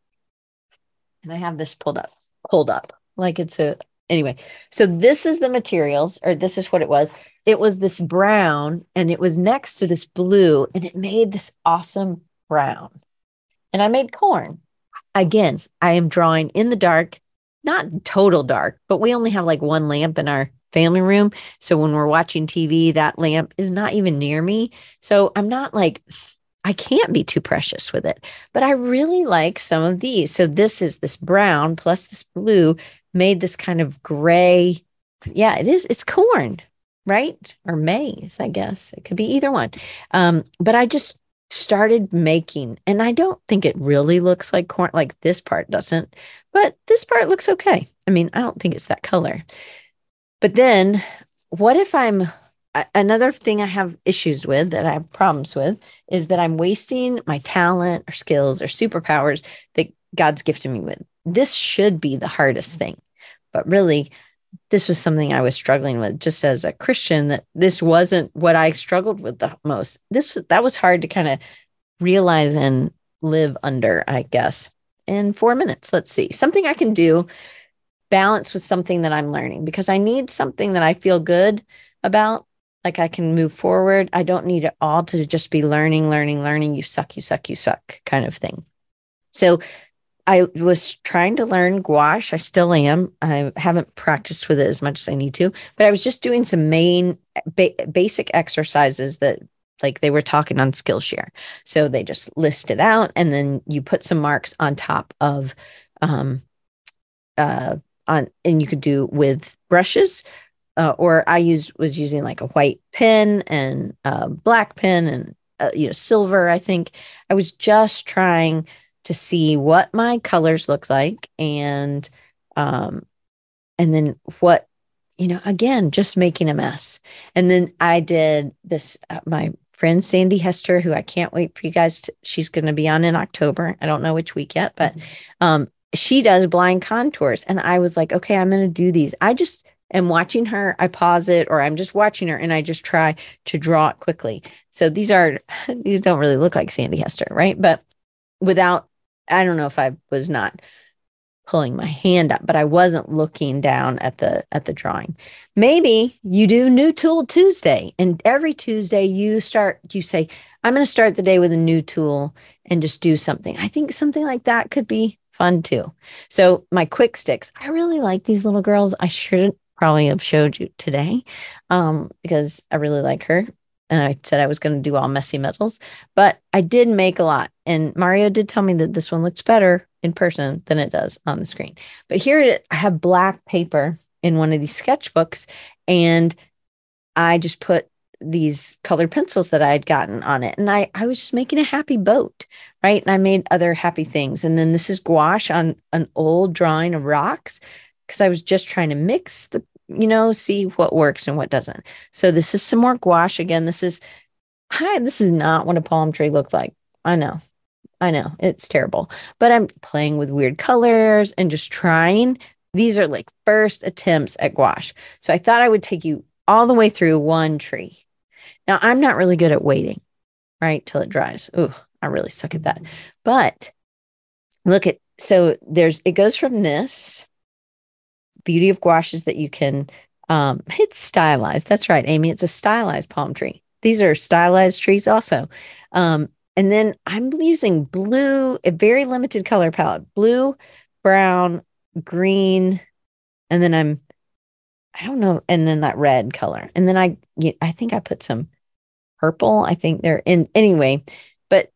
And I have this pulled up, pulled up like it's a, anyway. So this is the materials, or this is what it was. It was this brown and it was next to this blue and it made this awesome brown. And I made corn. Again, I am drawing in the dark. Not total dark, but we only have like one lamp in our family room. So when we're watching T V, that lamp is not even near me. So I'm not like, I can't be too precious with it, but I really like some of these. So this is this brown plus this blue made this kind of gray. Yeah, it is. It's corn, right? Or maize, I guess. It could be either one. Um, but I just started making, and I don't think it really looks like corn, like this part doesn't, but this part looks okay. I mean, I don't think it's that color. But then what if I'm, another thing I have issues with that I have problems with is that I'm wasting my talent or skills or superpowers that God's gifted me with. This should be the hardest thing, but really this was something I was struggling with just as a Christian, that this wasn't what I struggled with the most. This, that was hard to kind of realize and live under, I guess. In four minutes, let's see. Something I can do, balance with something that I'm learning, because I need something that I feel good about, like I can move forward. I don't need it all to just be learning, learning, learning, you suck, you suck, you suck kind of thing. So I was trying to learn gouache. I still am. I haven't practiced with it as much as I need to, but I was just doing some main ba- basic exercises that like they were talking on Skillshare. So they just list it out and then you put some marks on top of, um, uh, on, and you could do with brushes, uh, or I use, was using like a white pen and a black pen and, uh, you know, silver. I think I was just trying to see what my colors look like and um, and then what, you know, again, just making a mess. And then I did this, uh, my friend Sandy Hester, who I can't wait for you guys to, she's going to be on in October. I don't know which week yet, but um, she does blind contours. And I was like, okay, I'm going to do these. I just am watching her. I pause it, or I'm just watching her and I just try to draw it quickly. So these are, these don't really look like Sandy Hester, right? But without, I don't know if I was not pulling my hand up, but I wasn't looking down at the at the drawing. Maybe you do New Tool Tuesday, and every Tuesday you start, you say, I'm going to start the day with a new tool and just do something. I think something like that could be fun too. So my quick sticks, I really like these little girls. I should probably have showed you today um, because I really like her. and I said I was going to do all messy metals, but I did make a lot. And Mario did tell me that this one looks better in person than it does on the screen. But here it, I have black paper in one of these sketchbooks, and I just put these colored pencils that I had gotten on it. And I, I was just making a happy boat, right? And I made other happy things. And then this is gouache on an old drawing of rocks, because I was just trying to mix the, you know, see what works and what doesn't. So this is some more gouache. Again, this is, hi, this is not what a palm tree looked like. I know, I know, it's terrible. But I'm playing with weird colors and just trying. These are like first attempts at gouache. So I thought I would take you all the way through one tree. Now, I'm not really good at waiting, right, till it dries. Ooh, I really suck at that. But look at, so there's, it goes from this. Beauty of gouache is that you can, um, it's stylized. That's right, Amy. It's a stylized palm tree. These are stylized trees also. Um, and then I'm using blue, a very limited color palette, blue, brown, green, and then I'm, I don't know, and then that red color. And then I, I think I put some purple. I think they're in anyway, but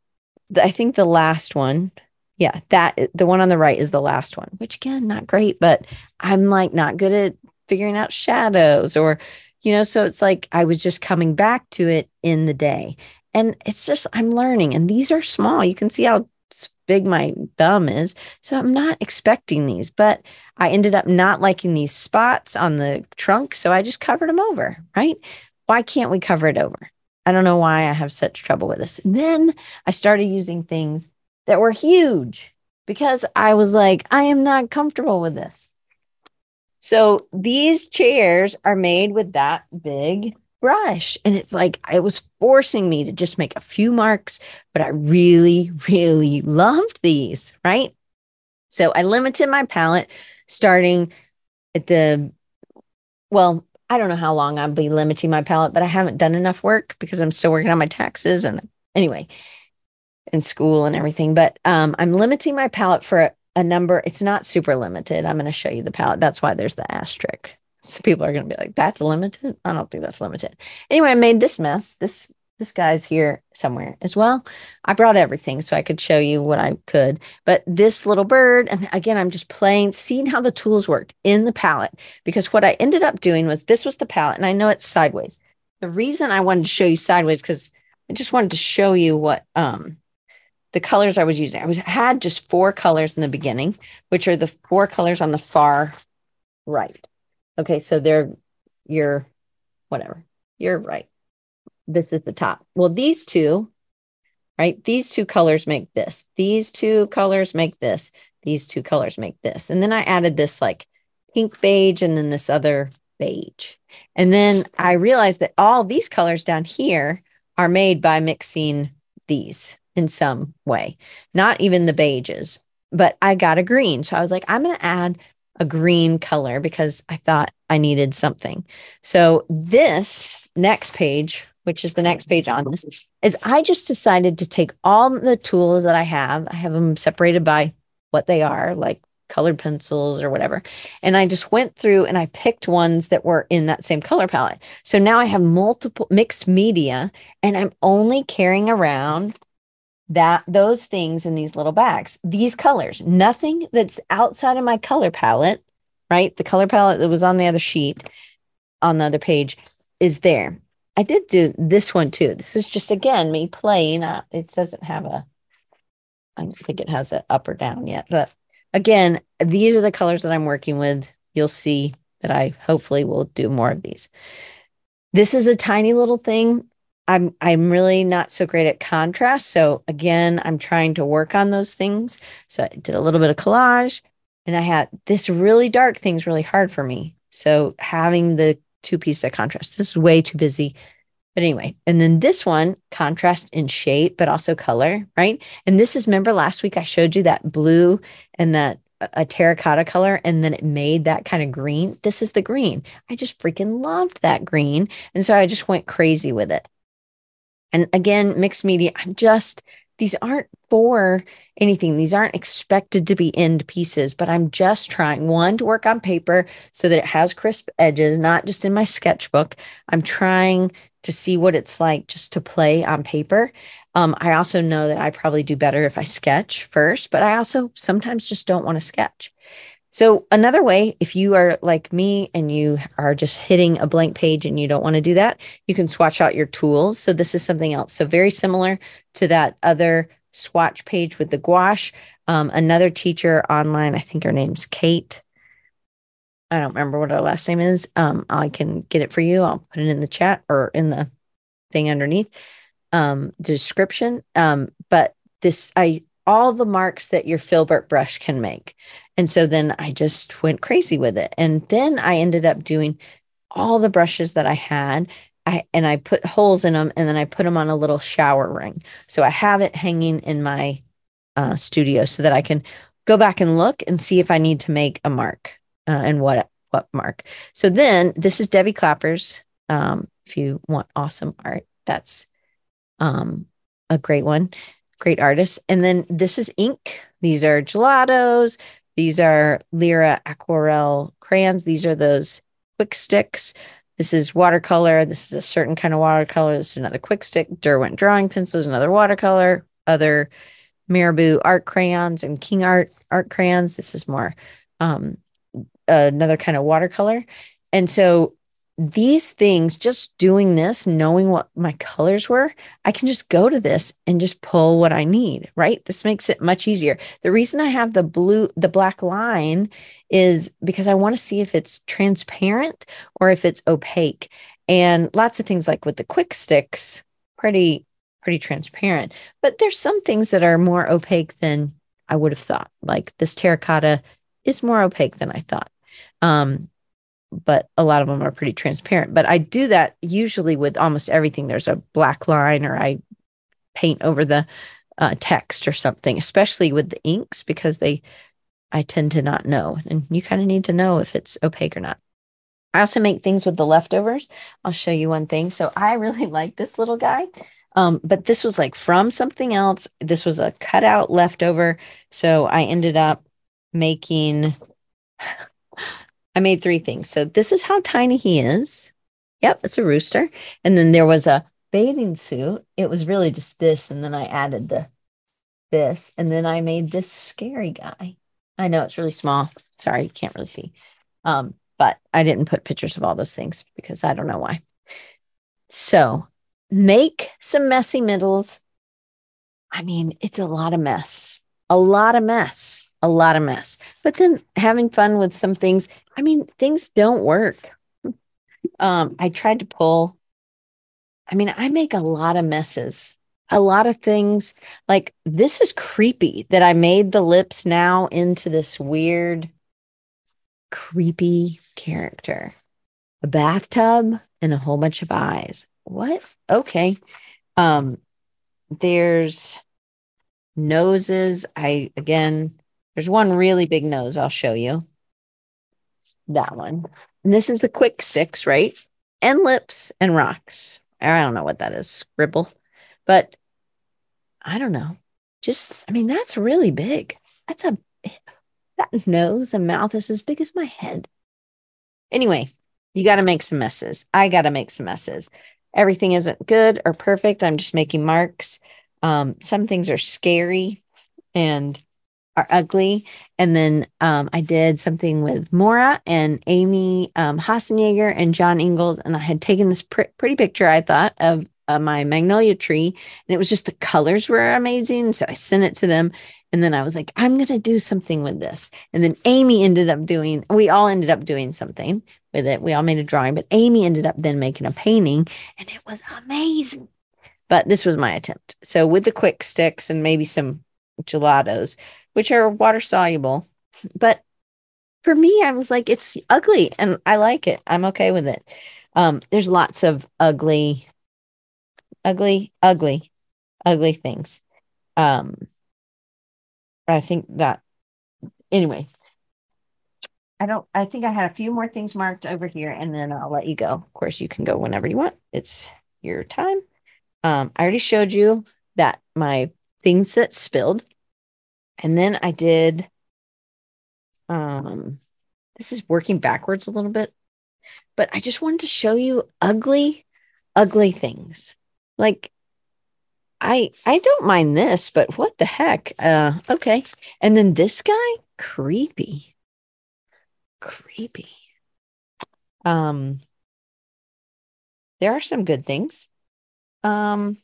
I think the last one, yeah, that the one on the right is the last one, which again, not great, but I'm like not good at figuring out shadows or, you know, so it's like I was just coming back to it in the day. And it's just, I'm learning, and these are small. You can see how big my thumb is. So I'm not expecting these, but I ended up not liking these spots on the trunk. So I just covered them over, right? Why can't we cover it over? I don't know why I have such trouble with this. And then I started using things that were huge because I was like, I am not comfortable with this. So these chairs are made with that big brush. And it's like, it was forcing me to just make a few marks, but I really, really loved these, right? So I limited my palette starting at the, well, I don't know how long I'll be limiting my palette, but I haven't done enough work because I'm still working on my taxes and anyway, in school and everything. But um, I'm limiting my palette for a, a number. It's not super limited. I'm going to show you the palette. That's why there's the asterisk. So people are going to be like, that's limited. I don't think that's limited. Anyway, I made this mess. This, this guy's here somewhere as well. I brought everything so I could show you what I could, but this little bird, and again, I'm just playing, seeing how the tools worked in the palette, because what I ended up doing was this was the palette, and I know it's sideways. The reason I wanted to show you sideways, because I just wanted to show you what, um, the colors I was using. I was had just four colors in the beginning, which are the four colors on the far right. Okay, so they're your, whatever, you're right. This is the top. Well, these two, right? These two colors make this. These two colors make this. These two colors make this. And then I added this like pink beige and then this other beige. And then I realized that all these colors down here are made by mixing these in some way, not even the beiges, but I got a green. So I was like, I'm going to add a green color because I thought I needed something. So this next page, which is the next page on this, is I just decided to take all the tools that I have. I have them separated by what they are, like colored pencils or whatever. And I just went through and I picked ones that were in that same color palette. So now I have multiple mixed media, and I'm only carrying around that those things in these little bags, these colors, nothing that's outside of my color palette, right? The color palette that was on the other sheet, on the other page, is there. I did do this one too. This is just, again, me playing. Uh, it doesn't have a, I don't think it has an up or down yet, but again, these are the colors that I'm working with. You'll see that I hopefully will do more of these. This is a tiny little thing. I'm I'm really not so great at contrast. So again, I'm trying to work on those things. So I did a little bit of collage, and I had this really dark thing's really hard for me. So having the two pieces of contrast, this is way too busy. But anyway, and then this one, contrast in shape, but also color, right? And this is, remember last week I showed you that blue and that a terracotta color, and then it made that kind of green. This is the green. I just freaking loved that green. And so I just went crazy with it. And again, mixed media, I'm just, these aren't for anything. These aren't expected to be end pieces, but I'm just trying, one, to work on paper so that it has crisp edges, not just in my sketchbook. I'm trying to see what it's like just to play on paper. Um, I also know that I probably do better if I sketch first, but I also sometimes just don't want to sketch. So another way, if you are like me and you are just hitting a blank page and you don't want to do that, you can swatch out your tools. So this is something else. So very similar to that other swatch page with the gouache. Um, another teacher online, I think her name's Kate. I don't remember what her last name is. Um, I can get it for you. I'll put it in the chat or in the thing underneath um, description. Um, but this, I all the marks that your filbert brush can make. And so then I just went crazy with it. And then I ended up doing all the brushes that I had. I, and I put holes in them and then I put them on a little shower ring. So I have it hanging in my uh, studio so that I can go back and look and see if I need to make a mark uh, and what, what mark. So then this is Debbie Clapper's. Um, if you want awesome art, that's um, a great one. Great artist. And then this is ink. These are Gelatos. These are Lyra Aquarelle crayons. These are those quick sticks. This is watercolor. This is a certain kind of watercolor. This is another quick stick. Derwent drawing pencils, another watercolor, other Marabou art crayons and King Art art crayons. This is more um, another kind of watercolor. And so these things, just doing this, knowing what my colors were, I can just go to this and just pull what I need, right? This makes it much easier. The reason I have the blue, the black line is because I want to see if it's transparent or if it's opaque. And lots of things like with the quick sticks, pretty, pretty transparent. But there's some things that are more opaque than I would have thought. Like this terracotta is more opaque than I thought. Um, but a lot of them are pretty transparent. But I do that usually with almost everything. There's a black line or I paint over the uh, text or something, especially with the inks, because they, I tend to not know. And you kind of need to know if it's opaque or not. I also make things with the leftovers. I'll show you one thing. So I really like this little guy, um, but this was like from something else. This was a cutout leftover. So I ended up making... I made three things. So this is how tiny he is. Yep, it's a rooster. And then there was a bathing suit. It was really just this. And then I added the this. And then I made this scary guy. I know it's really small. Sorry, you can't really see. Um, but I didn't put pictures of all those things because I don't know why. So make some messy middles. I mean, it's a lot of mess. A lot of mess. A lot of mess. But then having fun with some things. I mean, things don't work. Um, I tried to pull. I mean, I make a lot of messes, a lot of things. Like, this is creepy that I made the lips now into this weird, creepy character. A bathtub and a whole bunch of eyes. What? Okay. Um, there's noses. I, again, there's one really big nose I'll show you. That one. And this is the quick sticks, right? And lips and rocks. I don't know what that is, scribble. But I don't know. Just, I mean, that's really big. That's a, that nose and mouth is as big as my head. Anyway, you got to make some messes. I got to make some messes. Everything isn't good or perfect. I'm just making marks. Um, some things are scary and are ugly. And then um, I did something with Maura and Amy um, Hassenjager and John Ingalls. And I had taken this pr- pretty picture, I thought, of uh, my magnolia tree. And it was just the colors were amazing. So I sent it to them. And then I was like, I'm going to do something with this. And then Amy ended up doing, we all ended up doing something with it. We all made a drawing, but Amy ended up then making a painting. And it was amazing. But this was my attempt. So with the quick sticks and maybe some Gelatos, which are water soluble. But for me, I was like, it's ugly and I like it. I'm okay with it. Um, there's lots of ugly, ugly, ugly, ugly things. Um, I think that anyway, I don't, I think I had a few more things marked over here and then I'll let you go. Of course, you can go whenever you want. It's your time. Um, I already showed you that my things that spilled. And then I did, um, this is working backwards a little bit, but I just wanted to show you ugly, ugly things. Like, I I don't mind this, but what the heck? Uh, okay. And then this guy, creepy. Creepy. Um, there are some good things. Um,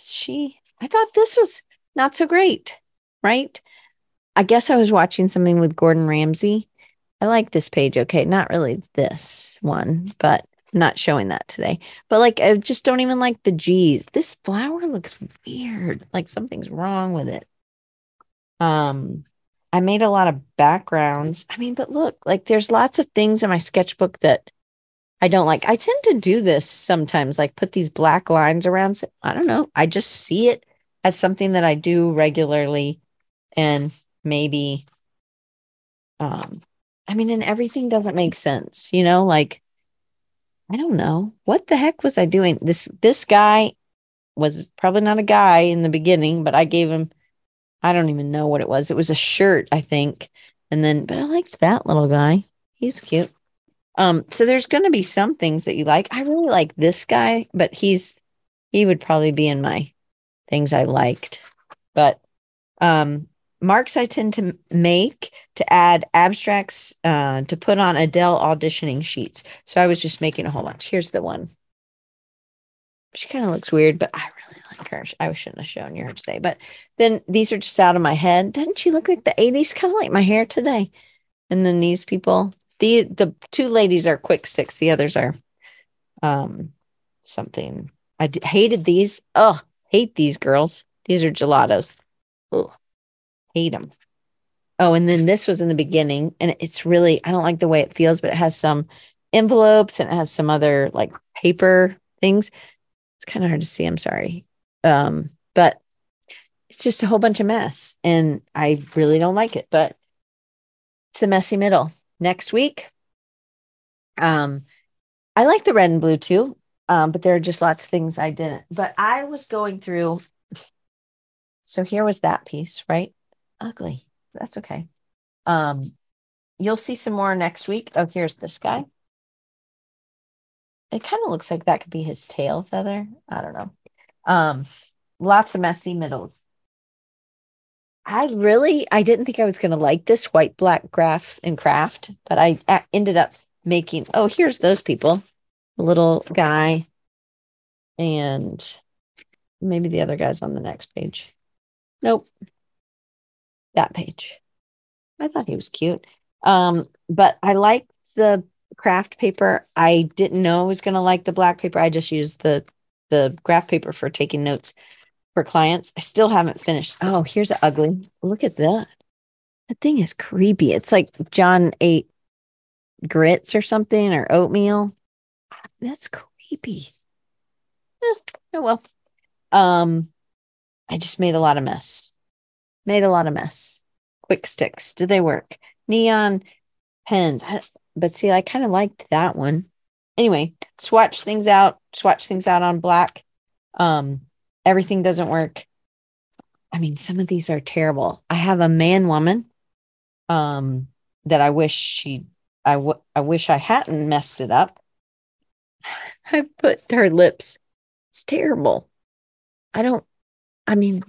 she, I thought this was not so great, right? I guess I was watching something with Gordon Ramsay. I like this page. Okay. Not really this one, but I'm not showing that today. But like, I just don't even like the G's. This flower looks weird. Like something's wrong with it. Um, I made a lot of backgrounds. I mean, but look, like there's lots of things in my sketchbook that I don't like. I tend to do this sometimes, like put these black lines around. So I don't know. I just see it as something that I do regularly. And maybe, um, I mean, and everything doesn't make sense, you know, like, I don't know. What the heck was I doing? This, this guy was probably not a guy in the beginning, but I gave him, I don't even know what it was. It was a shirt, I think. And then, but I liked that little guy. He's cute. Um, so there's going to be some things that you like. I really like this guy, but he's, he would probably be in my things I liked, but, um, marks I tend to make to add abstracts uh, to put on Adele auditioning sheets. So I was just making a whole bunch. Here's the one. She kind of looks weird, but I really like her. I shouldn't have shown you her today. But then these are just out of my head. Doesn't she look like the eighties? Kind of like my hair today. And then these people, the the two ladies are quick sticks. The others are um, something. I d- hated these. Oh, hate these girls. These are gelatos. Ugh. Hate them. Oh, and then this was in the beginning, and it's really, I don't like the way it feels, but it has some envelopes and it has some other like paper things. It's kind of hard to see. I'm sorry. Um, but it's just a whole bunch of mess and I really don't like it, but it's the messy middle. Next week. Um, I like the red and blue too. Um, but there are just lots of things I didn't, but I was going through. So here was that piece, right? Ugly. That's okay. Um, you'll see some more next week. Oh, here's this guy. It kind of looks like that could be his tail feather. I don't know. Um, lots of messy middles. I really, I didn't think I was going to like this white, black graph and craft, but I ended up making, oh, here's those people, the little guy. And maybe the other guy's on the next page. Nope. That page. I thought he was cute. Um, but I liked the craft paper. I didn't know I was going to like the black paper. I just used the, the graph paper for taking notes for clients. I still haven't finished. Oh, here's an ugly. Look at that. That thing is creepy. It's like John ate grits or something or oatmeal. That's creepy. Eh, oh, well. Um, I just made a lot of mess. Made a lot of mess. Quick sticks. Did they work? Neon pens. I, but see, I kind of liked that one. Anyway, swatch things out. Swatch things out on black. Um, everything doesn't work. I mean, some of these are terrible. I have a man woman um, that I wish she, I, w- I wish I hadn't messed it up. I put her lips. It's terrible. I don't, I mean,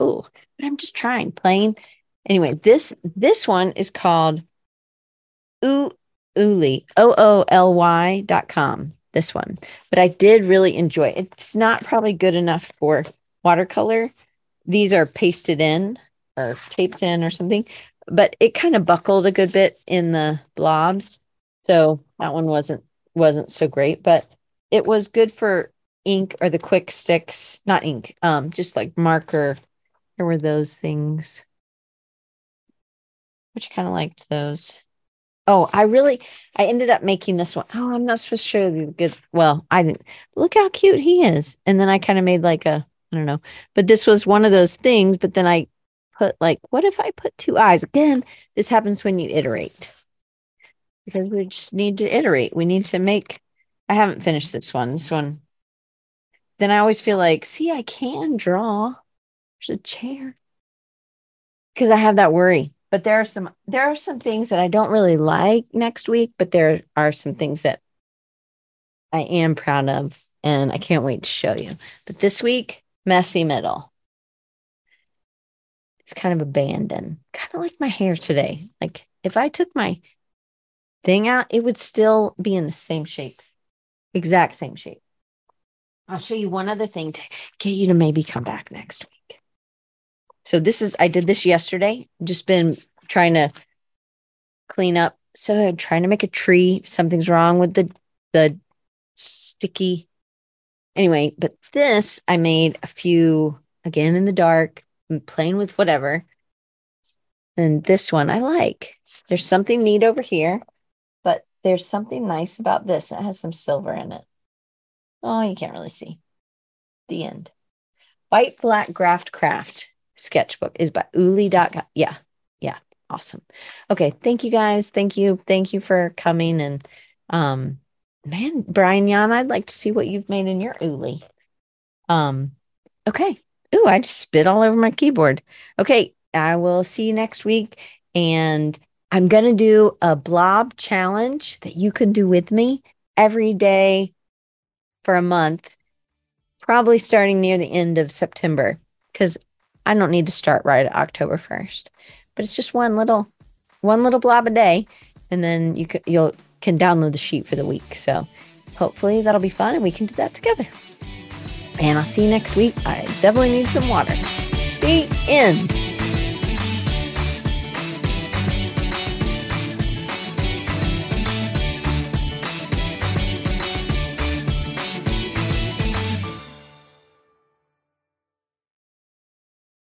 oh. But I'm just trying, playing. Anyway, this this one is called Ooly, O O L Y dot com, this one. But I did really enjoy it. It's not probably good enough for watercolor. These are pasted in or taped in or something. But it kind of buckled a good bit in the blobs. So that one wasn't wasn't so great. But it was good for ink or the quick sticks. Not ink, um, just like marker. There were those things, which I kind of liked those. Oh, I really, I ended up making this one. Oh, I'm not supposed to show you the good. Well, I didn't. Look how cute he is. And then I kind of made like a, I don't know, but this was one of those things. But then I put like, what if I put two eyes? Again, this happens when you iterate. Because we just need to iterate. We need to make, I haven't finished this one. This one. Then I always feel like, see, I can draw. A chair, because I have that worry. But there are some there are some things that I don't really like next week, but there are some things that I am proud of and I can't wait to show you. But this week, messy middle. It's kind of abandoned, kind of like my hair today. Like if I took my thing out, it would still be in the same shape, exact same shape. I'll show you one other thing to get you to maybe come back next week. So this is, I did this yesterday, just been trying to clean up. So I'm trying to make a tree. Something's wrong with the, the sticky. Anyway, but this, I made a few, again, in the dark, playing with whatever. And this one I like. There's something neat over here, but there's something nice about this. It has some silver in it. Oh, you can't really see. The end. White Black Graft Craft sketchbook is by Ooly dot com. Yeah. Yeah. Awesome. Okay. Thank you guys. Thank you. Thank you for coming. And um, man, Brian Yan, I'd like to see what you've made in your Ooly. Um, okay. Ooh, I just spit all over my keyboard. Okay. I will see you next week. And I'm going to do a blob challenge that you can do with me every day for a month, probably starting near the end of September, because I don't need to start right at October first, but it's just one little, one little blob a day. And then you can, you'll can download the sheet for the week. So hopefully that'll be fun and we can do that together. And I'll see you next week. I definitely need some water. The end.